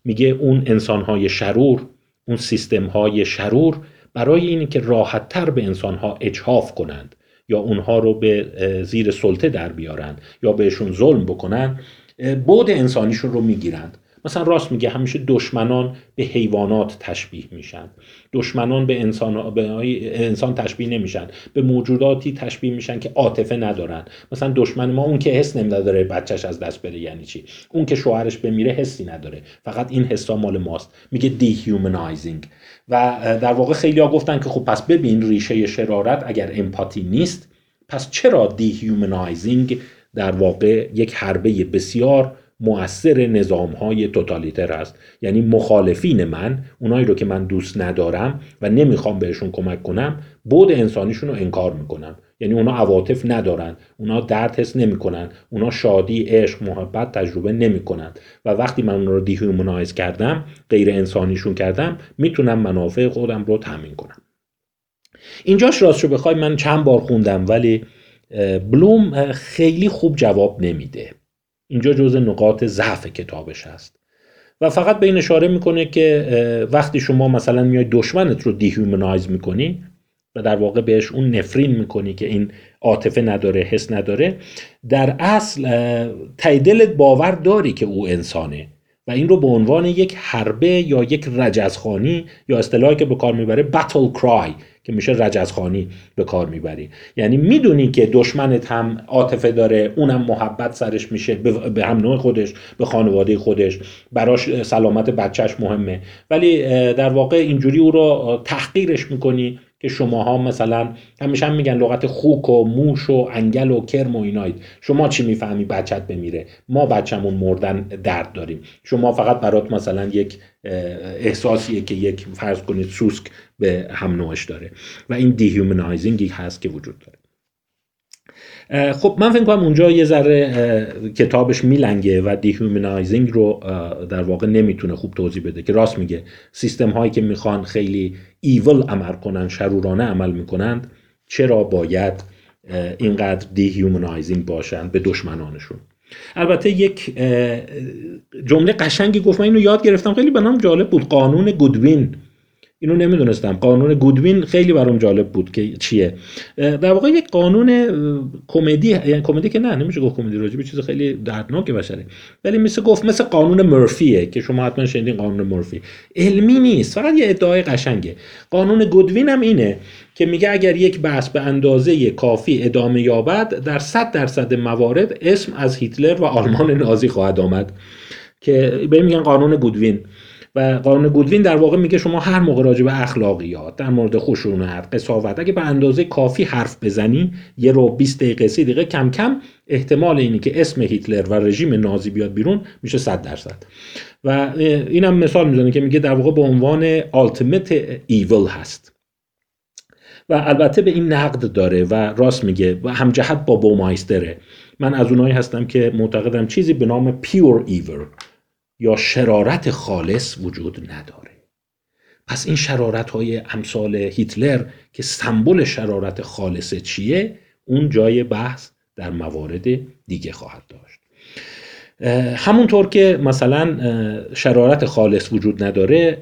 میگه اون انسانهای شرور، اون سیستمهای شرور برای این که راحت‌تر به انسانها اجحاف کنند یا اونها رو به زیر سلطه در بیارن یا بهشون ظلم بکنن، بعد انسانیشون رو میگیرند. مثلا راست میگه، همیشه دشمنان به حیوانات تشبیه میشن، دشمنان به انسان تشبیه نمیشن، به موجوداتی تشبیه میشن که عاطفه ندارن. مثلا دشمن ما اون که حس نمیداره بچهش از دست بره یعنی چی، اون که شوهرش بمیره حسی نداره، فقط این حسا مال ماست. میگه دیهیومنایزینگ. و در واقع خیلی‌ها گفتن که خب پس ببین، ریشه شرارت اگر امپاتی نیست، پس چرا دیهیومنایزینگ در واقع یک حربه بسیار مؤثر نظام‌های توتالیتر است. یعنی مخالفین من، اونایی رو که من دوست ندارم و نمیخوام بهشون کمک کنم، بود انسانیشون رو انکار میکنم. یعنی اونا عواطف ندارن، اونا درد حس نمیکنن، اونا شادی، عشق، محبت تجربه نمیکنن و وقتی من اون رو دیهیومنایز کردم، غیر انسانیشون کردم، میتونم منافع خودم رو تامین کنم. اینجاش راستشو بخوای من چند بار خوندم ولی بلوم خیلی خوب جواب نمیده. اینجا جزء نقاط ضعف کتابش هست و فقط به این اشاره میکنه که وقتی شما مثلا میای دشمنت رو دیهیومنایز میکنی و در واقع بهش اون نفرین میکنی که این عاطفه نداره، حس نداره، در اصل ته دلت باور داری که او انسانه و این رو به عنوان یک حربه یا یک رجزخانی یا اصطلاحی که به کار میبره بتل کرای که میشه رجزخانی به کار میبری. یعنی میدونی که دشمنت هم عاطفه داره، اونم محبت سرش میشه به هم نوع خودش، به خانواده خودش، براش سلامت بچهش مهمه، ولی در واقع اینجوری او رو تحقیرش میکنی که شماها مثلا همیشه هم میگن لغت خوک و موش و انگل و کرم و اینایید، شما چی میفهمی بچت بمیره، ما بچمون مردن درد داریم، شما فقط برات مثلا یک احساسیه که یک فرض کنید سوسک به هم نوعش داره و این دیهیومنایزینگی هست که وجود داره. خب من فکر کنم اونجا یه ذره کتابش میلنگه و دیهیومنایزینگ رو در واقع نمیتونه خوب توضیح بده که راست میگه سیستم هایی که میخوان خیلی ایول عمل کنن، شرورانه عمل میکنند، چرا باید اینقدر دیهیومنایزینگ باشن به دشمنانشون. البته یک جمله قشنگی گفت، من اینو یاد گرفتم، خیلی برام جالب بود، قانون گودوین. اینو نمیدونستم، قانون گودوین خیلی برام جالب بود که چیه. در واقع یک قانون کمدی، یعنی کمدی که نه نمیشه گفت کمدی، راجبی چیز خیلی دردناک بشره، ولی مثل گفت مثل قانون مرفیه که شما حتما شنیدین. قانون مرفی علمی نیست، فقط یه ادعای قشنگه. قانون گودوین هم اینه که میگه اگر یک بحث به اندازه کافی ادامه یابد، در 100% موارد اسم از هیتلر و آلمان نازی خواهد آمد، که به میگن قانون گودوین. و قانون گودوین در واقع میگه شما هر موقع راجع به اخلاقیات، در مورد خشونت، قساوت، اگه به اندازه کافی حرف بزنی، یه رو 20 دقیقه 30 دقیقه کم کم احتمال اینی که اسم هیتلر و رژیم نازی بیاد بیرون میشه 100%. و اینم مثال میزنه که میگه در واقع به عنوان ultimate evil هست. و البته به این نقد داره و راست میگه و همجهت با بومایستره. من از اونایی هستم که معتقدم چیزی به نام pure evil یا شرارت خالص وجود نداره. پس این شرارت‌های امثال هیتلر که سمبل شرارت خالص چیه، اون جای بحث در موارد دیگه خواهد داشت. همونطور که مثلا شرارت خالص وجود نداره،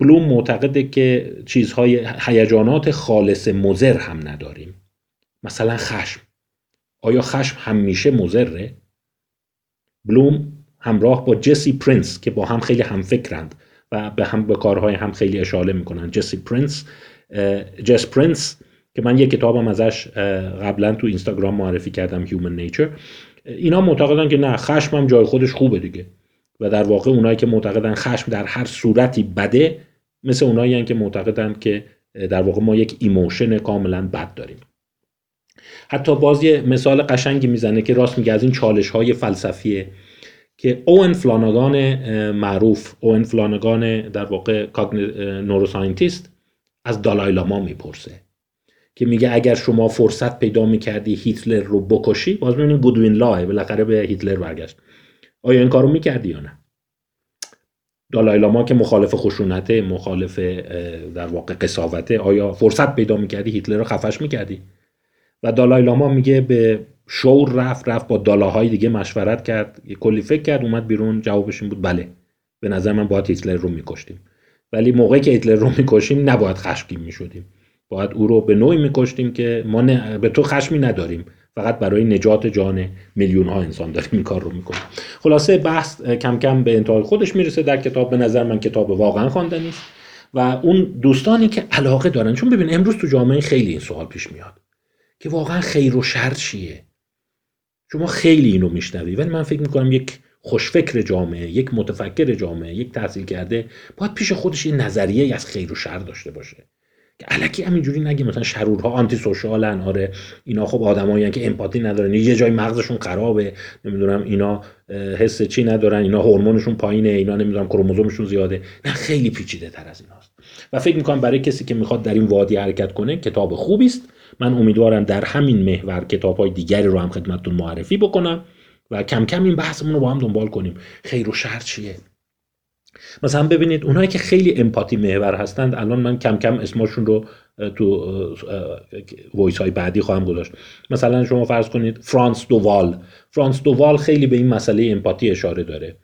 بلوم معتقده که چیزهای هیجانات خالص مضر هم نداریم. مثلا خشم، آیا خشم همیشه مضره؟ بلوم همراه با جسی پرینس که با هم خیلی همفکرند و به کارهای هم خیلی اشاره میکنن، جس پرینس که من یک کتابم ازش قبلا تو اینستاگرام معرفی کردم، هیومن نیچر، اینا معتقدن که نه، خشم هم جای خودش خوبه دیگه. و در واقع اونایی که معتقدن خشم در هر صورتی بده، مثل اونایی هستن که معتقدن که در واقع ما یک ایموشن کاملا بد داریم. حتی باز یه مثال قشنگی میزنه که راست میگه از این چالش‌های فلسفیه که اوئن فلانگان معروف، اوئن فلانگان در واقع نوروساینتیست، از دالای لاما میپرسه که میگه اگر شما فرصت پیدا میکردی هیتلر رو بکشی، باز میبینیم گودوین لاه بالاخره به هیتلر برگشت، آیا این کارو میکردی یا نه؟ دالای لاما که مخالف خشونته، مخالف در واقع قساوته، آیا فرصت پیدا میکردی هیتلر رو خفش میکردی؟ و دالای لاما میگه به شعور رفت با دالاهای دیگه مشورت کرد، کلی فکر کرد، اومد بیرون، جوابش این بود بله، به نظر من باید هیتلر رو میکشتیم، ولی موقعی که هیتلر رو میکشیم نباید خشمگین میشدیم، باید او رو به نوعی میکشتیم که ما به تو خشمی نداریم، فقط برای نجات جان میلیون ها انسان داریم این کار رو میکنیم. خلاصه بحث کم کم به انتهای خودش میرسه در کتاب. به نظر من کتاب واقعا خواندنی است و اون دوستانی که علاقه دارن، چون ببین امروز تو جامعه خیلی این سوال پیش میاد که واقعا خیر و شر چیه. شما خیلی اینو میشنوی، ولی من فکر میکنم یک خوشفکر جامعه، یک متفکر جامعه، یک تحصیل کرده، باید پیش خودش یه نظریه از خیر و شر داشته باشه که الکی همینجوری نگه مثلا شرورها آنتی سوشالن، آره اینا خب آدمایین که امپاتی ندارن، یه جای مغزشون خرابه، نمیدونم اینا حس چی ندارن، اینا هورمونشون پایینه، اینا نمیدونم کروموزومشون زیاده. نه، خیلی پیچیده تر از ایناست و فکر میکنم برای کسی که میخواد در این وادی حرکت کنه کتاب خوبی است. من امیدوارم در همین محور کتاب‌های دیگری رو هم خدمتتون معرفی بکنم و کم کم این بحثمون رو با هم دنبال کنیم. خیر و شر چیه؟ مثلا ببینید اونایی که خیلی امپاتی محور هستند، الان من کم کم اسمشون رو تو وایس های بعدی خواهم گذاشت. مثلا شما فرض کنید فرانس دووال خیلی به این مسئله امپاتی اشاره داره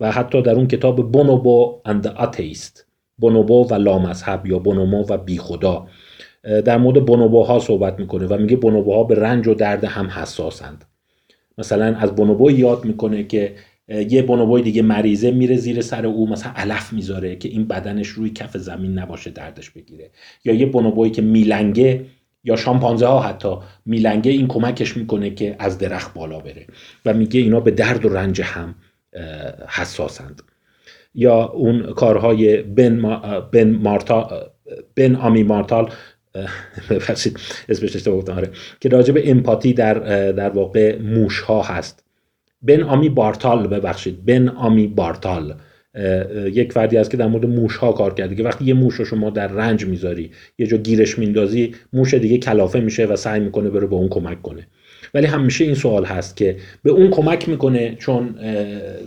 و حتی در اون کتاب بونوبو اند اتیست، بونوبو و لامذهب یا بونومو و بیخدا، در مورد بونوبوها صحبت میکنه و میگه بونوبوها به رنج و درد هم حساسند. مثلا از بونوبو یاد میکنه که یه بونوبوی دیگه مریضه، میره زیر سر او مثلا علف میذاره که این بدنش روی کف زمین نباشه دردش بگیره، یا یه بونوبوی که میلنگه، یا شامپانزه ها حتی میلنگه، این کمکش میکنه که از درخت بالا بره و میگه اینا به درد و رنج هم حساسند. یا اون کارهای بن آمی مارتال ببخشید اسمش اشتباه گفتم، آره، که راجع به امپاتی در واقع موش ها هست. بن آمی بارتال یک فردی هست که در مورد موش ها کار کرده که وقتی یه موش رو شما در رنج میذاری، یه جا گیرش میندازی، موش دیگه کلافه میشه و سعی میکنه بره به اون کمک کنه، ولی همیشه این سوال هست که به اون کمک میکنه چون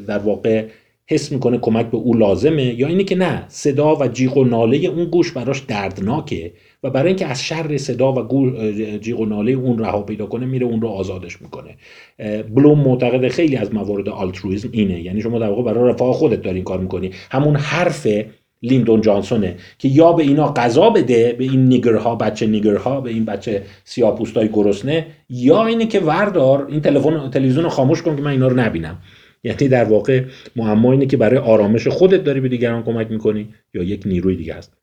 در واقع حس میکنه کمک به او لازمه، یا اینی که نه، صدا و جیغ و ناله اون گوش براش دردناکه و برای اینکه از شر صدا و جیغ و ناله اون رها پیدا کنه میره اون رو آزادش میکنه. بلوم معتقد خیلی از موارد آلترویسم اینه، یعنی شما در واقع برای رفاه خودت دارین کار میکنی. همون حرف لیندون جانسونه که یا به اینا غذا بده، به این نیگرها، بچه نیگرها، به این بچه سیاه‌پوستای گرسنه، یا اینه که وردار این تلویزیون رو خاموش کن که من اینا رو نبینم. یعنی در واقع معما اینه که برای آرامش خودت داری به دیگران کمک میکنی یا یک نیروی دیگه است.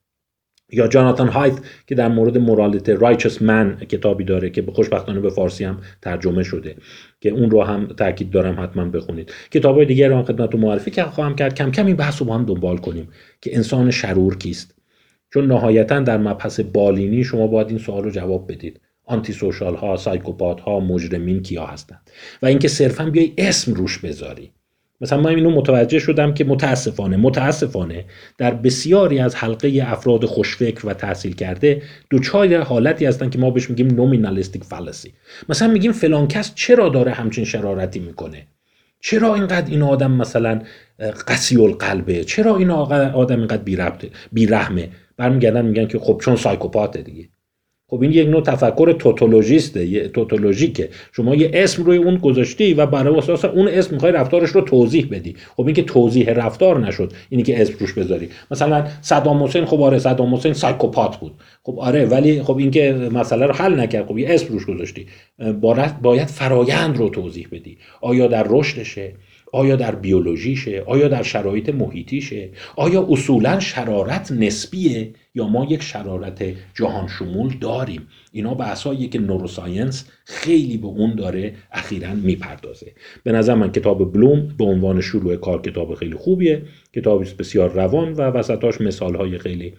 یا جاناتان هایت که در مورد مورالیته رایچس من کتابی داره که خوشبختانه به فارسی هم ترجمه شده که اون رو هم تاکید دارم حتما بخونید. کتابای دیگه رو خدمتتون معرفی که خواهم کرد. کم کم این بحث رو با هم دنبال کنیم که انسان شرور کیست، چون نهایتا در مبحث بالینی شما باید این سوال رو جواب بدید. آنتی سوشال ها، سایکوپات ها، مجرمین کیا هستند؟ و اینکه صرفا بیای اسم روش بذاری. مثلا من اینو متوجه شدم که متاسفانه در بسیاری از حلقه افراد خوشفکر و تحصیل کرده دوچار حالتی هستن که ما بهش میگیم نومینالیستیک فالسی. مثلا میگیم فلان کس چرا داره همچین شرارتی میکنه، چرا اینقدر این آدم مثلا قسی القلبه، چرا این آدم اینقدر بی‌رحمه. برمیگردن میگن که خب چون سایکوپاته دیگه. خب این یک نوع تفکر توتولوژیکه. شما یه اسم روی اون گذاشتی و برای اساس اون اسم میخوای رفتارش رو توضیح بدی. خب این که توضیح رفتار نشد، اینی که اسم روش بذاری. مثلا صدام حسین، خب آره صدام حسین سایکوپات بود، خب آره، ولی خب این که مسئله رو حل نکرد، خب یه اسم روش گذاشتی. باید فرایند رو توضیح بدی. آیا در رشدشه، آیا در بیولوژیشه، آیا در شرایط محیطیشه، آیا اصولا شرارت نسبیه یا ما یک شرارت جهان شمول داریم. اینا بحثاییه که نوروساینس خیلی به اون داره اخیراً میپردازه. به نظر من کتاب بلوم به عنوان شروع کار کتاب خیلی خوبیه، کتابی بسیار روان و وسطاش مثالهای خیلی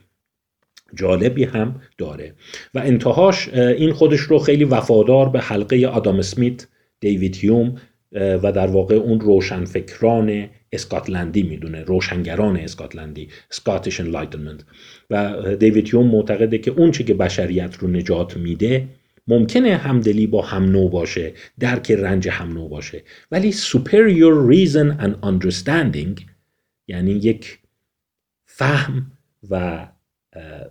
جالبی هم داره و انتهاش این خودش رو خیلی وفادار به حلقه آدام سمیت، دیوید هیوم و در واقع اون روشنفکران اسکاتلندی میدونه، روشنگران اسکاتلندی، Scottish Enlightenment. و دیوید هیوم معتقده که اون چی که بشریت رو نجات میده ممکنه همدلی با هم نوع باشه، درک رنج هم نوع باشه، ولی superior reason and understanding، یعنی یک فهم و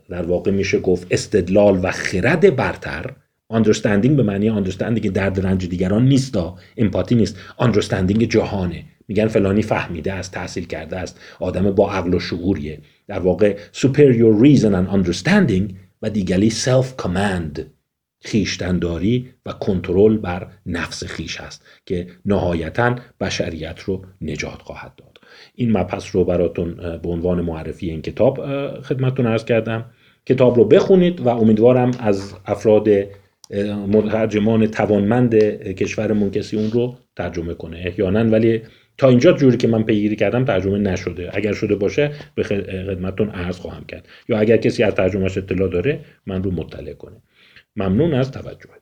در واقع میشه گفت استدلال و خرد برتر. understanding به معنی understanding که درد رنج دیگران نیست، امپاتی نیست، understanding جهانه. میگن فلانی فهمیده است، تحصیل کرده است، آدم با عقل و شعوریه. در واقع superior reason and understanding و دیگری self command، خیشتنداری و کنترل بر نفس خیش است که نهایتاً بشریت رو نجات خواهد داد. این مبحث رو براتون به عنوان معرفی این کتاب خدمتتون عرض کردم. کتاب رو بخونید و امیدوارم از افراد مترجمان توانمند کشورمون کسی اون رو ترجمه کنه. احیانا ولی تا اینجا جوری که من پیگیری کردم ترجمه نشده. اگر شده باشه به خدمتتون عرض خواهم کرد، یا اگر کسی از ترجمهش اطلاع داره من رو مطلع کنه. ممنون از توجه.